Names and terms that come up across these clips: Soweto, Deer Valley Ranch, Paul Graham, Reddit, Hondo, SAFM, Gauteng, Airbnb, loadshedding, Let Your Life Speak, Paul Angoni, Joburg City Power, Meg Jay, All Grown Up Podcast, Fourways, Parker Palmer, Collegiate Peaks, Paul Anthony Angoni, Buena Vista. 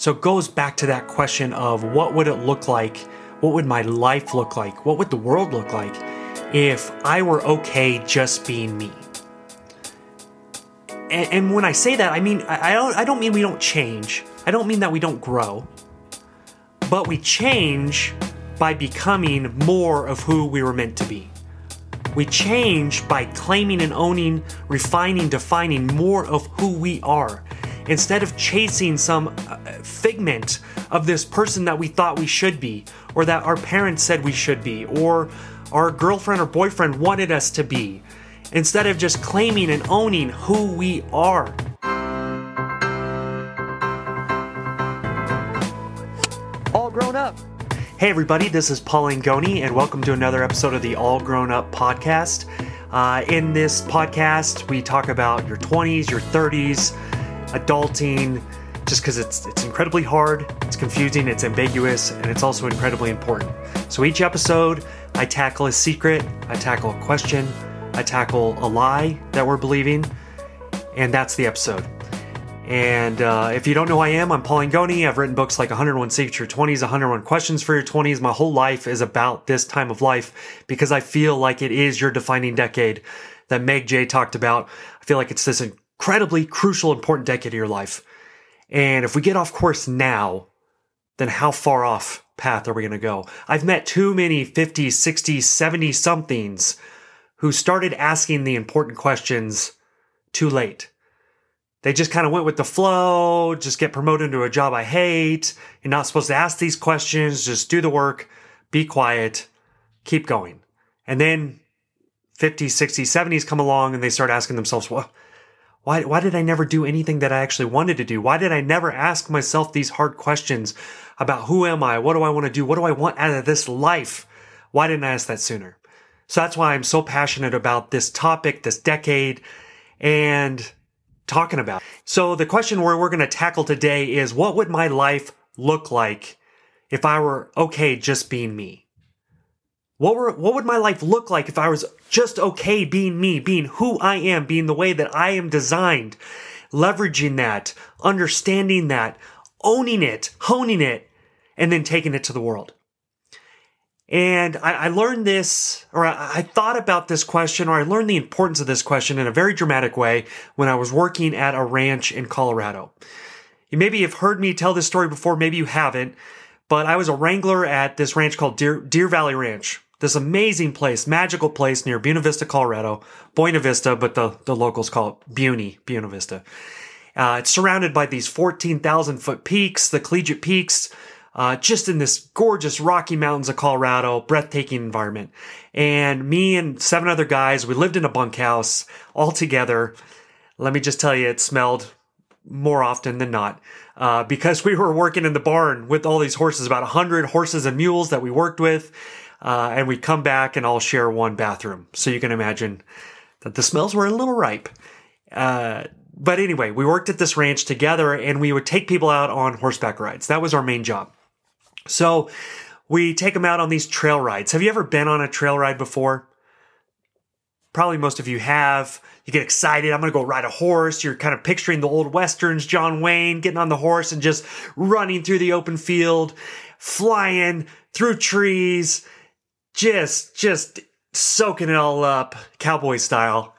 So it goes back to that question of what would it look like? What would my life look like? What would the world look like if I were okay just being me? And when I say that, I mean, I don't mean we don't change. I don't mean that we don't grow. But we change by becoming more of who we were meant to be. We change by claiming and owning, refining, defining more of who we are, instead of chasing some figment of this person that we thought we should be, or that our parents said we should be, or our girlfriend or boyfriend wanted us to be, instead of just claiming and owning who we are. All grown up. Hey everybody, this is Paul Angoni, and welcome to another episode of the All Grown Up Podcast. In this podcast, we talk about your 20s, your 30s, adulting, just because it's incredibly hard, it's confusing, it's ambiguous, and it's also incredibly important. So each episode, I tackle a secret, I tackle a question, I tackle a lie that we're believing, and that's the episode. And if you don't know who I am, I'm Paul Angoni. I've written books like 101 Secrets for Your 20s, 101 Questions for Your 20s. My whole life is about this time of life because I feel like it is your defining decade that Meg Jay talked about. I feel like it's this incredibly crucial, important decade of your life. And if we get off course now, then how far off path are we going to go? I've met too many 50s, 60s, 70-somethings who started asking the important questions too late. They just kind of went with the flow, just get promoted into a job I hate. You're not supposed to ask these questions. Just do the work, be quiet, keep going. And then 50s, 60s, 70s come along and they start asking themselves, well, why did I never do anything that I actually wanted to do? Why did I never ask myself these hard questions about who am I? What do I want to do? What do I want out of this life? Why didn't I ask that sooner? So that's why I'm so passionate about this topic, this decade, and talking about. So the question we're going to tackle today is, what would my life look like if I were okay just being me? What would my life look like if I was just okay being me, being who I am, being the way that I am designed, leveraging that, understanding that, owning it, honing it, and then taking it to the world? And I learned this, or I thought about this question, or I learned the importance of this question in a very dramatic way when I was working at a ranch in Colorado. You maybe have heard me tell this story before, maybe you haven't, but I was a wrangler at this ranch called Deer Valley Ranch. This amazing place, magical place near Buena Vista, Colorado. Buena Vista, but the locals call it Buena Vista. It's surrounded by these 14,000-foot peaks, the Collegiate Peaks, just in this gorgeous Rocky Mountains of Colorado, breathtaking environment. And me and seven other guys, we lived in a bunkhouse all together. Let me just tell you, it smelled more often than not, because we were working in the barn with all these horses, about 100 horses and mules that we worked with. And we'd come back and all share one bathroom. So you can imagine that the smells were a little ripe. But anyway, we worked at this ranch together and we would take people out on horseback rides. That was our main job. So we take them out on these trail rides. Have you ever been on a trail ride before? Probably most of you have. You get excited. I'm going to go ride a horse. You're kind of picturing the old Westerns, John Wayne, getting on the horse and just running through the open field, flying through trees, just soaking it all up, cowboy style.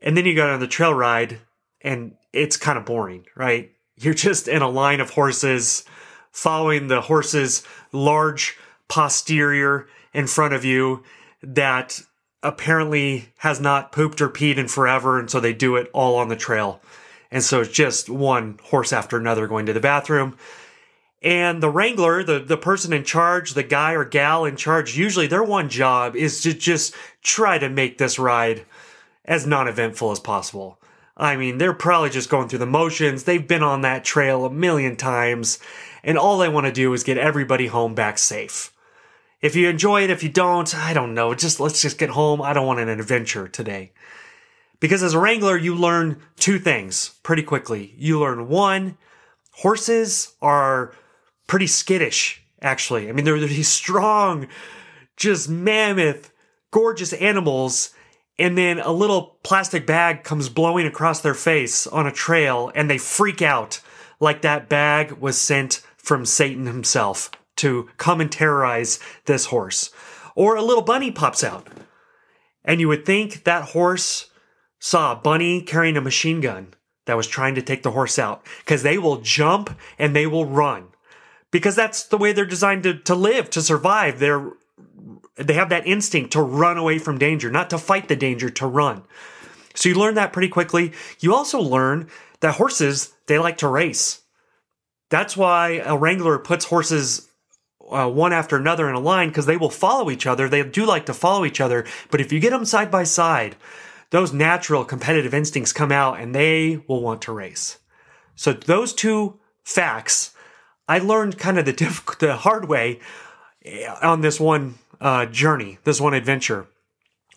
And then you go on the trail ride and it's kind of boring, right? You're just in a line of horses, following the horse's large posterior in front of you that apparently has not pooped or peed in forever, and so they do it all on the trail. And so it's just one horse after another going to the bathroom. And the wrangler, the person in charge, the guy or gal in charge, usually their one job is to just try to make this ride as non-eventful as possible. I mean, they're probably just going through the motions. They've been on that trail a million times, and all they want to do is get everybody home back safe. If you enjoy it, if you don't, I don't know. Let's just get home. I don't want an adventure today. Because as a wrangler, you learn two things pretty quickly. You learn, one, horses are pretty skittish, actually. I mean, they're these strong, just mammoth, gorgeous animals. And then a little plastic bag comes blowing across their face on a trail and they freak out like that bag was sent from Satan himself to come and terrorize this horse. Or a little bunny pops out. And you would think that horse saw a bunny carrying a machine gun that was trying to take the horse out, because they will jump and they will run, because that's the way they're designed to live, to survive. They have that instinct to run away from danger, not to fight the danger, to run. So you learn that pretty quickly. You also learn that horses, they like to race. That's why a wrangler puts horses one after another in a line, because they will follow each other. They do like to follow each other. But if you get them side by side, those natural competitive instincts come out and they will want to race. So those two facts, I learned kind of the hard way on this one journey, this one adventure.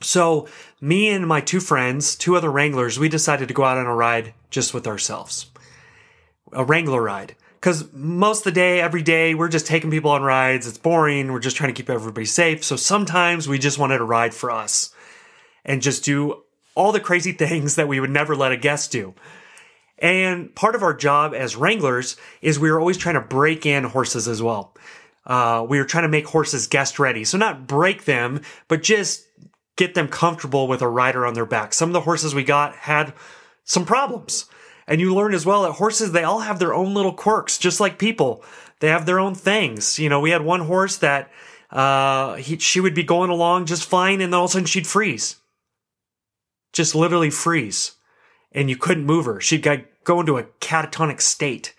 So me and my two friends, two other wranglers, we decided to go out on a ride just with ourselves. A wrangler ride. Because most of the day, every day, we're just taking people on rides. It's boring. We're just trying to keep everybody safe. So sometimes we just wanted a ride for us and just do all the crazy things that we would never let a guest do. And part of our job as wranglers is we were always trying to break in horses as well. We were trying to make horses guest ready. So not break them, but just get them comfortable with a rider on their back. Some of the horses we got had some problems. And you learn as well that horses, they all have their own little quirks, just like people. They have their own things. You know, we had one horse that she would be going along just fine, and then all of a sudden she'd freeze. Just literally freeze. And you couldn't move her. She'd go into a catatonic state.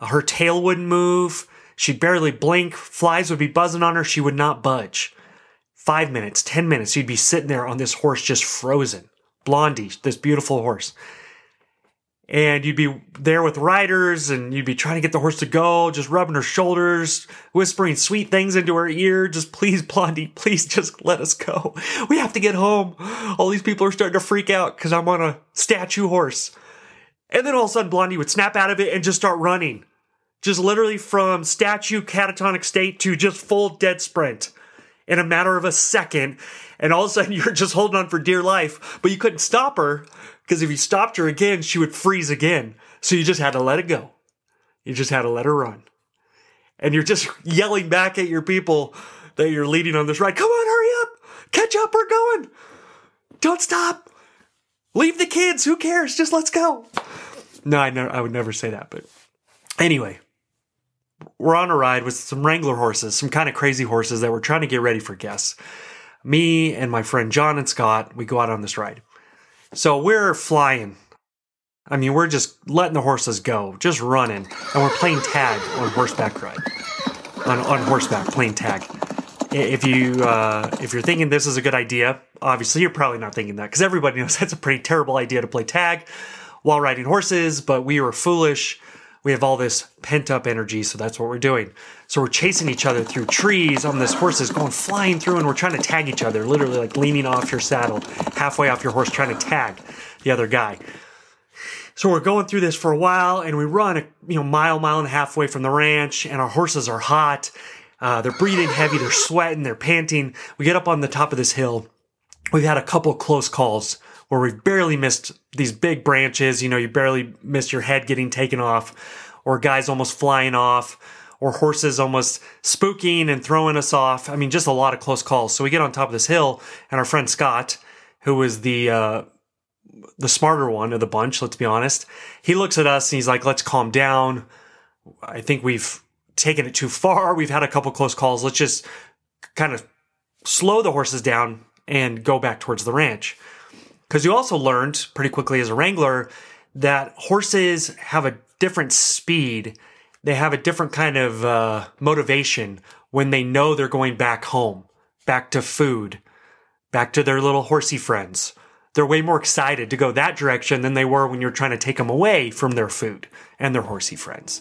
Her tail wouldn't move. She'd barely blink. Flies would be buzzing on her. She would not budge. 5 minutes, 10 minutes, you'd be sitting there on this horse just frozen. Blondie, this beautiful horse. And you'd be there with riders, and you'd be trying to get the horse to go, just rubbing her shoulders, whispering sweet things into her ear. Just, please, Blondie, please just let us go. We have to get home. All these people are starting to freak out because I'm on a statue horse. And then all of a sudden, Blondie would snap out of it and just start running. Just literally from statue catatonic state to just full dead sprint in a matter of a second. And all of a sudden, you're just holding on for dear life, but you couldn't stop her. Because if you stopped her again, she would freeze again. So you just had to let it go. You just had to let her run. And you're just yelling back at your people that you're leading on this ride. Come on, hurry up. Catch up. We're going. Don't stop. Leave the kids. Who cares? Just let's go. No, I would never say that. But anyway, we're on a ride with some wrangler horses, some kind of crazy horses that we're trying to get ready for guests. Me and my friend John and Scott, we go out on this ride. So we're flying. I mean, we're just letting the horses go, just running. And we're playing tag on horseback ride. On horseback, playing tag. If you're thinking this is a good idea, obviously you're probably not thinking that, because everybody knows that's a pretty terrible idea to play tag while riding horses, but we were foolish. We have all this pent-up energy, so that's what we're doing. So we're chasing each other through trees on this horse is going flying through, and we're trying to tag each other, literally like leaning off your saddle, halfway off your horse, trying to tag the other guy. So we're going through this for a while, and we run mile and a half away from the ranch, and our horses are hot. They're breathing heavy. They're sweating. They're panting. We get up on the top of this hill. We've had a couple close calls where we've barely missed these big branches. You know, you barely missed your head getting taken off, or guys almost flying off, or horses almost spooking and throwing us off. I mean, just a lot of close calls. So we get on top of this hill, and our friend Scott, who was the smarter one of the bunch, let's be honest, he looks at us and he's like, let's calm down. I think we've taken it too far. We've had a couple close calls. Let's just kind of slow the horses down and go back towards the ranch. Because you also learned pretty quickly as a wrangler that horses have a different speed. They have a different kind of motivation when they know they're going back home, back to food, back to their little horsey friends. They're way more excited to go that direction than they were when you're trying to take them away from their food and their horsey friends.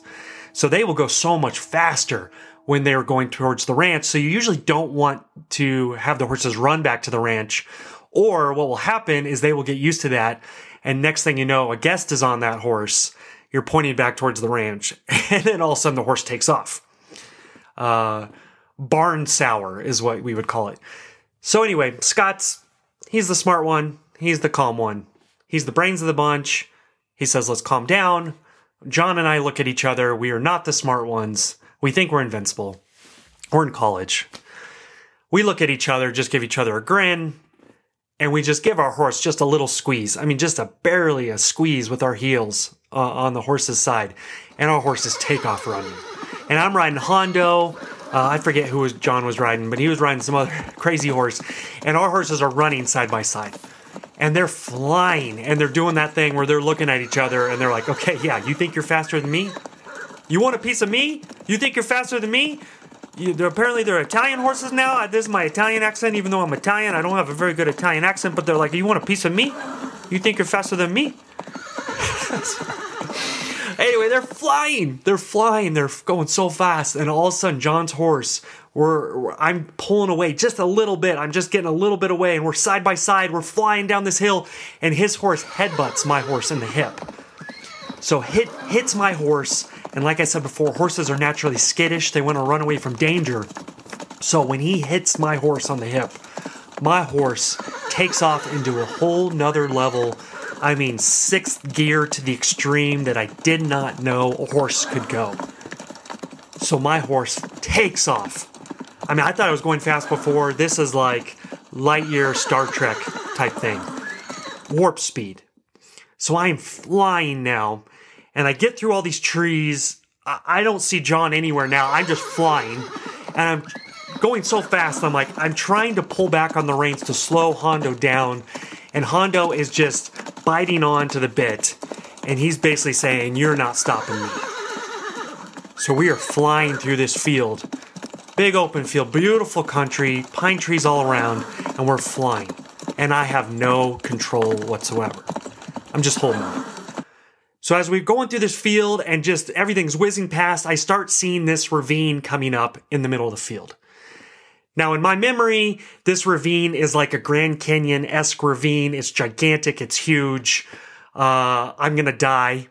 So they will go so much faster when they are going towards the ranch. So you usually don't want to have the horses run back to the ranch. Or what will happen is they will get used to that. And next thing you know, a guest is on that horse. You're pointing back towards the ranch. And then all of a sudden the horse takes off. Barn sour is what we would call it. So anyway, Scott's, he's the smart one. He's the calm one. He's the brains of the bunch. He says, let's calm down. John and I look at each other. We are not the smart ones. We think we're invincible. We're in college. We look at each other, just give each other a grin, and we just give our horse just a little squeeze. I mean, just barely a squeeze with our heels on the horse's side. And our horses take off running. And I'm riding Hondo. I forget who John was riding, but he was riding some other crazy horse. And our horses are running side by side. And they're flying, and they're doing that thing where they're looking at each other, and they're like, okay, yeah, you think you're faster than me? You want a piece of me? You think you're faster than me? Apparently they're Italian horses now. This is my Italian accent, even though I'm Italian. I don't have a very good Italian accent, but they're like, you want a piece of me? You think you're faster than me? Anyway, they're flying. They're flying. They're going so fast, and all of a sudden, John's horse... I'm pulling away just a little bit. I'm just getting a little bit away, and we're side by side. We're flying down this hill, and his horse headbutts my horse in the hip. So hits my horse, and like I said before, horses are naturally skittish. They want to run away from danger. So when he hits my horse on the hip, my horse takes off into a whole nother level. I mean, sixth gear to the extreme that I did not know a horse could go. So my horse takes off. I mean, I thought I was going fast before. This is like Lightyear Star Trek type thing. Warp speed. So I'm flying now, and I get through all these trees. I don't see John anywhere now. I'm just flying, and I'm going so fast. I'm like, I'm trying to pull back on the reins to slow Hondo down, and Hondo is just biting on to the bit, and he's basically saying, you're not stopping me. So we are flying through this field. Big open field, beautiful country, pine trees all around, and we're flying. And I have no control whatsoever. I'm just holding on. So as we're going through this field and just everything's whizzing past, I start seeing this ravine coming up in the middle of the field. Now, in my memory, this ravine is like a Grand Canyon-esque ravine. It's gigantic. It's huge. I'm going to die.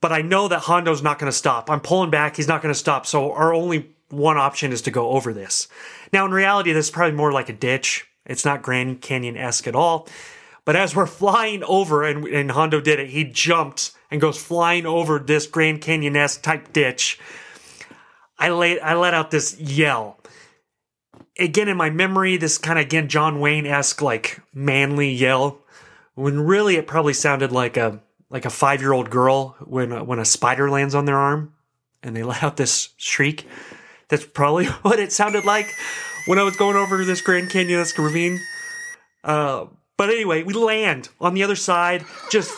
But I know that Hondo's not going to stop. I'm pulling back. He's not going to stop. So our only... one option is to go over this. Now, in reality, this is probably more like a ditch. It's not Grand Canyon-esque at all. But as we're flying over, and Hondo did it, he jumped and goes flying over this Grand Canyon-esque type ditch. I let out this yell. Again, in my memory, this kind of, again, John Wayne-esque, like, manly yell. When really it probably sounded like a 5-year-old girl when a spider lands on their arm and they let out this shriek. That's probably what it sounded like when I was going over this Grand Canyon-esque ravine. But anyway, we land on the other side. Just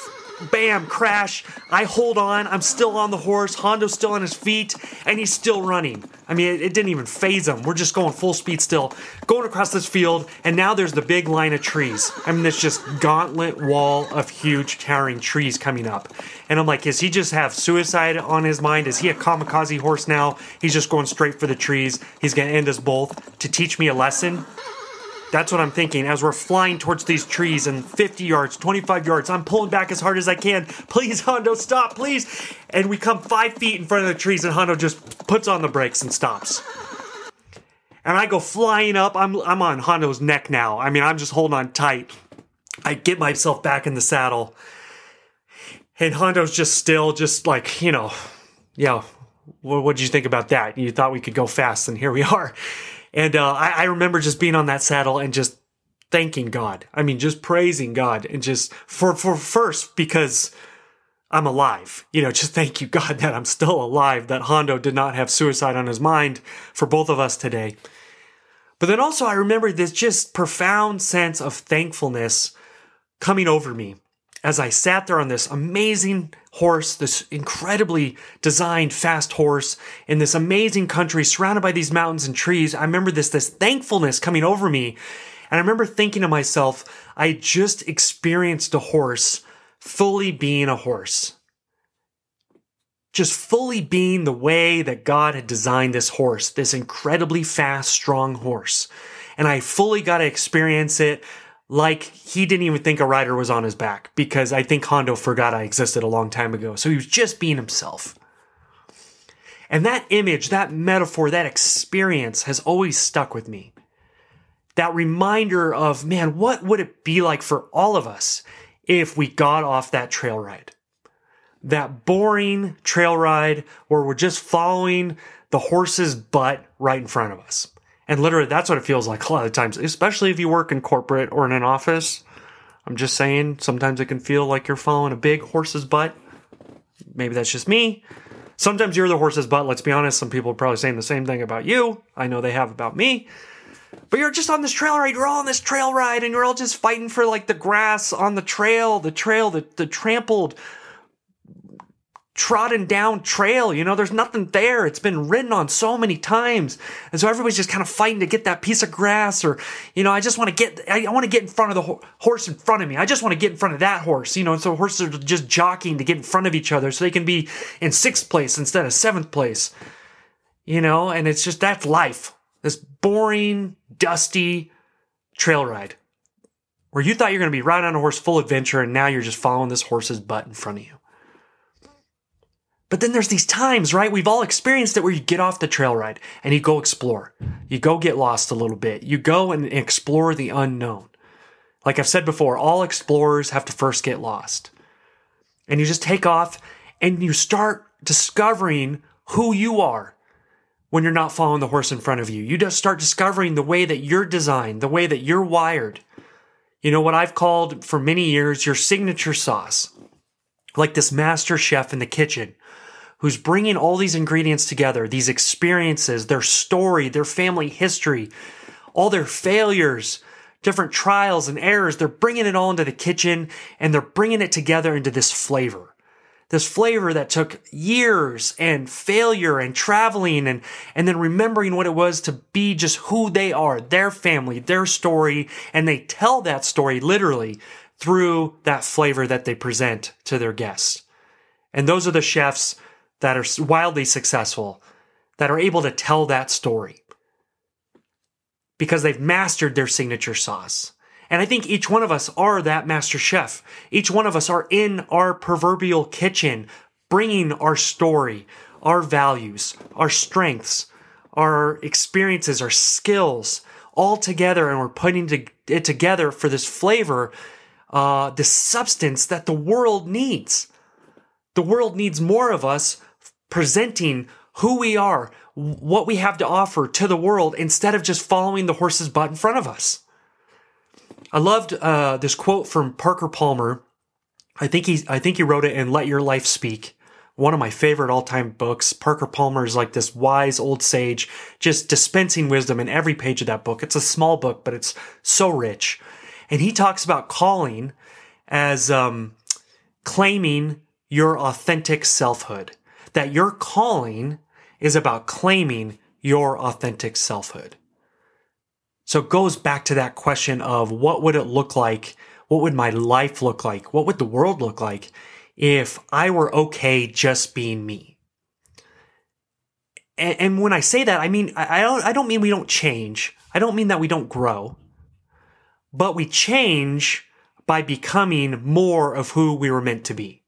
bam, crash. I hold on. I'm still on the horse. Hondo's still on his feet, and he's still running. I mean, it didn't even phase him. We're just going full speed still, going across this field, and now there's the big line of trees. I mean, it's just gauntlet wall of huge towering trees coming up. And I'm like, does he just have suicide on his mind? Is he a kamikaze horse now? He's just going straight for the trees. He's going to end us both to teach me a lesson. That's what I'm thinking as we're flying towards these trees, and 50 yards, 25 yards, I'm pulling back as hard as I can. Please, Hondo, stop, please. And we come 5 feet in front of the trees, and Hondo just puts on the brakes and stops. And I go flying up. I'm on Hondo's neck now. I mean, I'm just holding on tight. I get myself back in the saddle. And Hondo's just still, just like, what did you think about that? You thought we could go fast, and here we are. And I remember just being on that saddle and just thanking God. I mean, just praising God, and just for first, because I'm alive. Just thank you, God, that I'm still alive, that Hondo did not have suicide on his mind for both of us today. But then also I remember this just profound sense of thankfulness coming over me as I sat there on this amazing horse, this incredibly designed fast horse in this amazing country surrounded by these mountains and trees. I remember this thankfulness coming over me. And I remember thinking to myself, I just experienced a horse fully being a horse. Just fully being the way that God had designed this horse, this incredibly fast, strong horse. And I fully got to experience it. Like, he didn't even think a rider was on his back, because I think Hondo forgot I existed a long time ago. So he was just being himself. And that image, that metaphor, that experience has always stuck with me. That reminder of, man, what would it be like for all of us if we got off that trail ride? that boring trail ride where we're just following the horse's butt right in front of us. And literally, that's what it feels like a lot of times, especially if you work in corporate or in an office. I'm just saying, sometimes it can feel like you're following a big horse's butt. Maybe that's just me. Sometimes you're the horse's butt, let's be honest. Some people are probably saying the same thing about you. I know they have about me. But you're just on this trail ride. You're all on this trail ride, and you're all just fighting for, like, the grass on the trampled, trodden down trail. You know, there's nothing there. It's been ridden on so many times. And so everybody's just kind of fighting to get that piece of grass, or, you know, I want to get in front of the horse in front of me. I just want to get in front of that horse, you know, and so horses are just jockeying to get in front of each other so they can be in sixth place instead of seventh place, you know, and it's just, that's life. This boring, dusty trail ride where you thought you're going to be riding on a horse full adventure, and now you're just following this horse's butt in front of you. But then there's these times, right? We've all experienced it, where you get off the trail ride and you go explore. You go get lost a little bit. You go and explore the unknown. Like I've said before, all explorers have to first get lost. And you just take off and you start discovering who you are when you're not following the horse in front of you. You just start discovering the way that you're designed, the way that you're wired. You know, what I've called for many years your signature sauce. Like this master chef in the kitchen, who's bringing all these ingredients together, these experiences, their story, their family history, all their failures, different trials and errors. They're bringing it all into the kitchen, and they're bringing it together into this flavor that took years and failure and traveling and then remembering what it was to be just who they are, their family, their story. And they tell that story literally through that flavor that they present to their guests. And those are the chefs that are wildly successful, that are able to tell that story because they've mastered their signature sauce. And I think each one of us are that master chef. Each one of us are in our proverbial kitchen, bringing our story, our values, our strengths, our experiences, our skills all together. And we're putting it together for this flavor, this substance that the world needs. The world needs more of us presenting who we are, what we have to offer to the world, instead of just following the horse's butt in front of us. I loved this quote from Parker Palmer. I think he wrote it in Let Your Life Speak, one of my favorite all-time books. Parker Palmer is like this wise old sage, just dispensing wisdom in every page of that book. It's a small book, but it's so rich. And he talks about calling as claiming your authentic selfhood, that your calling is about claiming your authentic selfhood. So it goes back to that question of what would it look like? What would my life look like? What would the world look like if I were okay just being me? And when I say that, I mean, I don't mean we don't change. I don't mean that we don't grow, but we change by becoming more of who we were meant to be.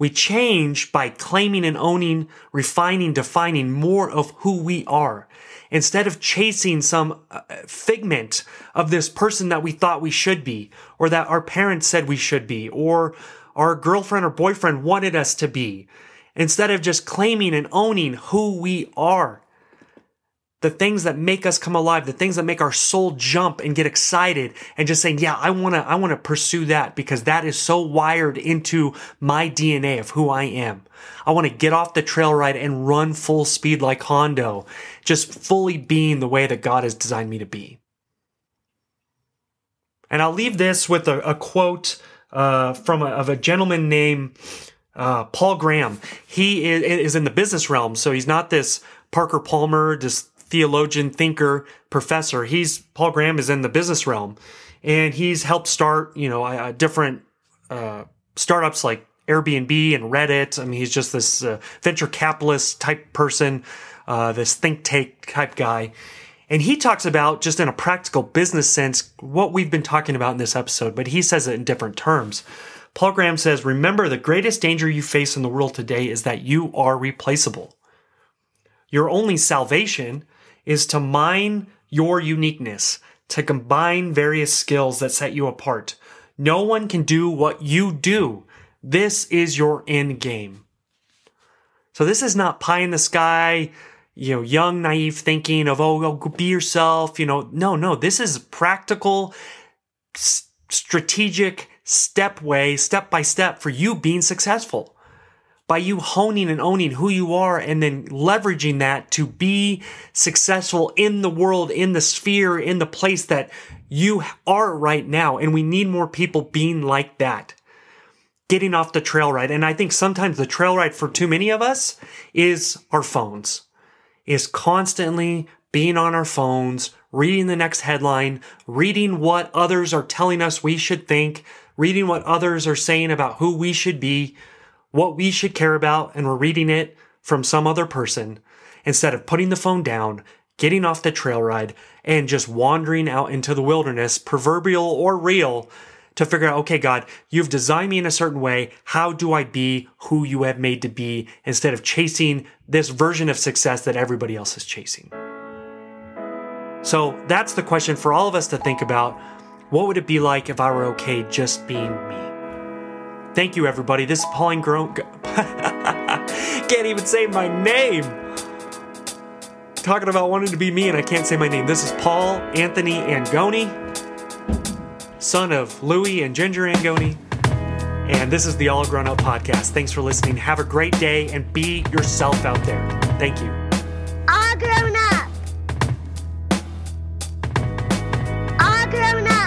We change by claiming and owning, refining, defining more of who we are, instead of chasing some figment of this person that we thought we should be, or that our parents said we should be, or our girlfriend or boyfriend wanted us to be. Instead of just claiming and owning who we are, the things that make us come alive, the things that make our soul jump and get excited, and just saying, yeah, I want to pursue that because that is so wired into my DNA of who I am. I want to get off the trail ride and run full speed like Hondo, just fully being the way that God has designed me to be. And I'll leave this with a quote of a gentleman named Paul Graham. He is in the business realm, so he's not this Parker Palmer, this theologian, thinker, professor. Paul Graham is in the business realm, and he's helped start, you know, different startups like Airbnb and Reddit. I mean, he's just this venture capitalist type person, this think tank type guy. And he talks about, just in a practical business sense, what we've been talking about in this episode, but he says it in different terms. Paul Graham says, remember, the greatest danger you face in the world today is that you are replaceable. Your only salvation is to mine your uniqueness, to combine various skills that set you apart. No one can do what you do. This is your end game. So this is not pie in the sky, young, naive thinking of, be yourself, No, this is practical, strategic step by step for you being successful. By you honing and owning who you are and then leveraging that to be successful in the world, in the sphere, in the place that you are right now. And we need more people being like that, getting off the trail ride. And I think sometimes the trail ride for too many of us is our phones, is constantly being on our phones, reading the next headline, reading what others are telling us we should think, reading what others are saying about who we should be, what we should care about, and we're reading it from some other person instead of putting the phone down, getting off the trail ride, and just wandering out into the wilderness, proverbial or real, to figure out, okay, God, you've designed me in a certain way. How do I be who you have made to be instead of chasing this version of success that everybody else is chasing? So that's the question for all of us to think about. What would it be like if I were okay just being me? Thank you, everybody. This is Paul Graham. Can't even say my name. Talking about wanting to be me and I can't say my name. This is Paul Anthony Angoni, son of Louie and Ginger Angoni. And this is the All Grown Up Podcast. Thanks for listening. Have a great day and be yourself out there. Thank you. All grown up. All grown up.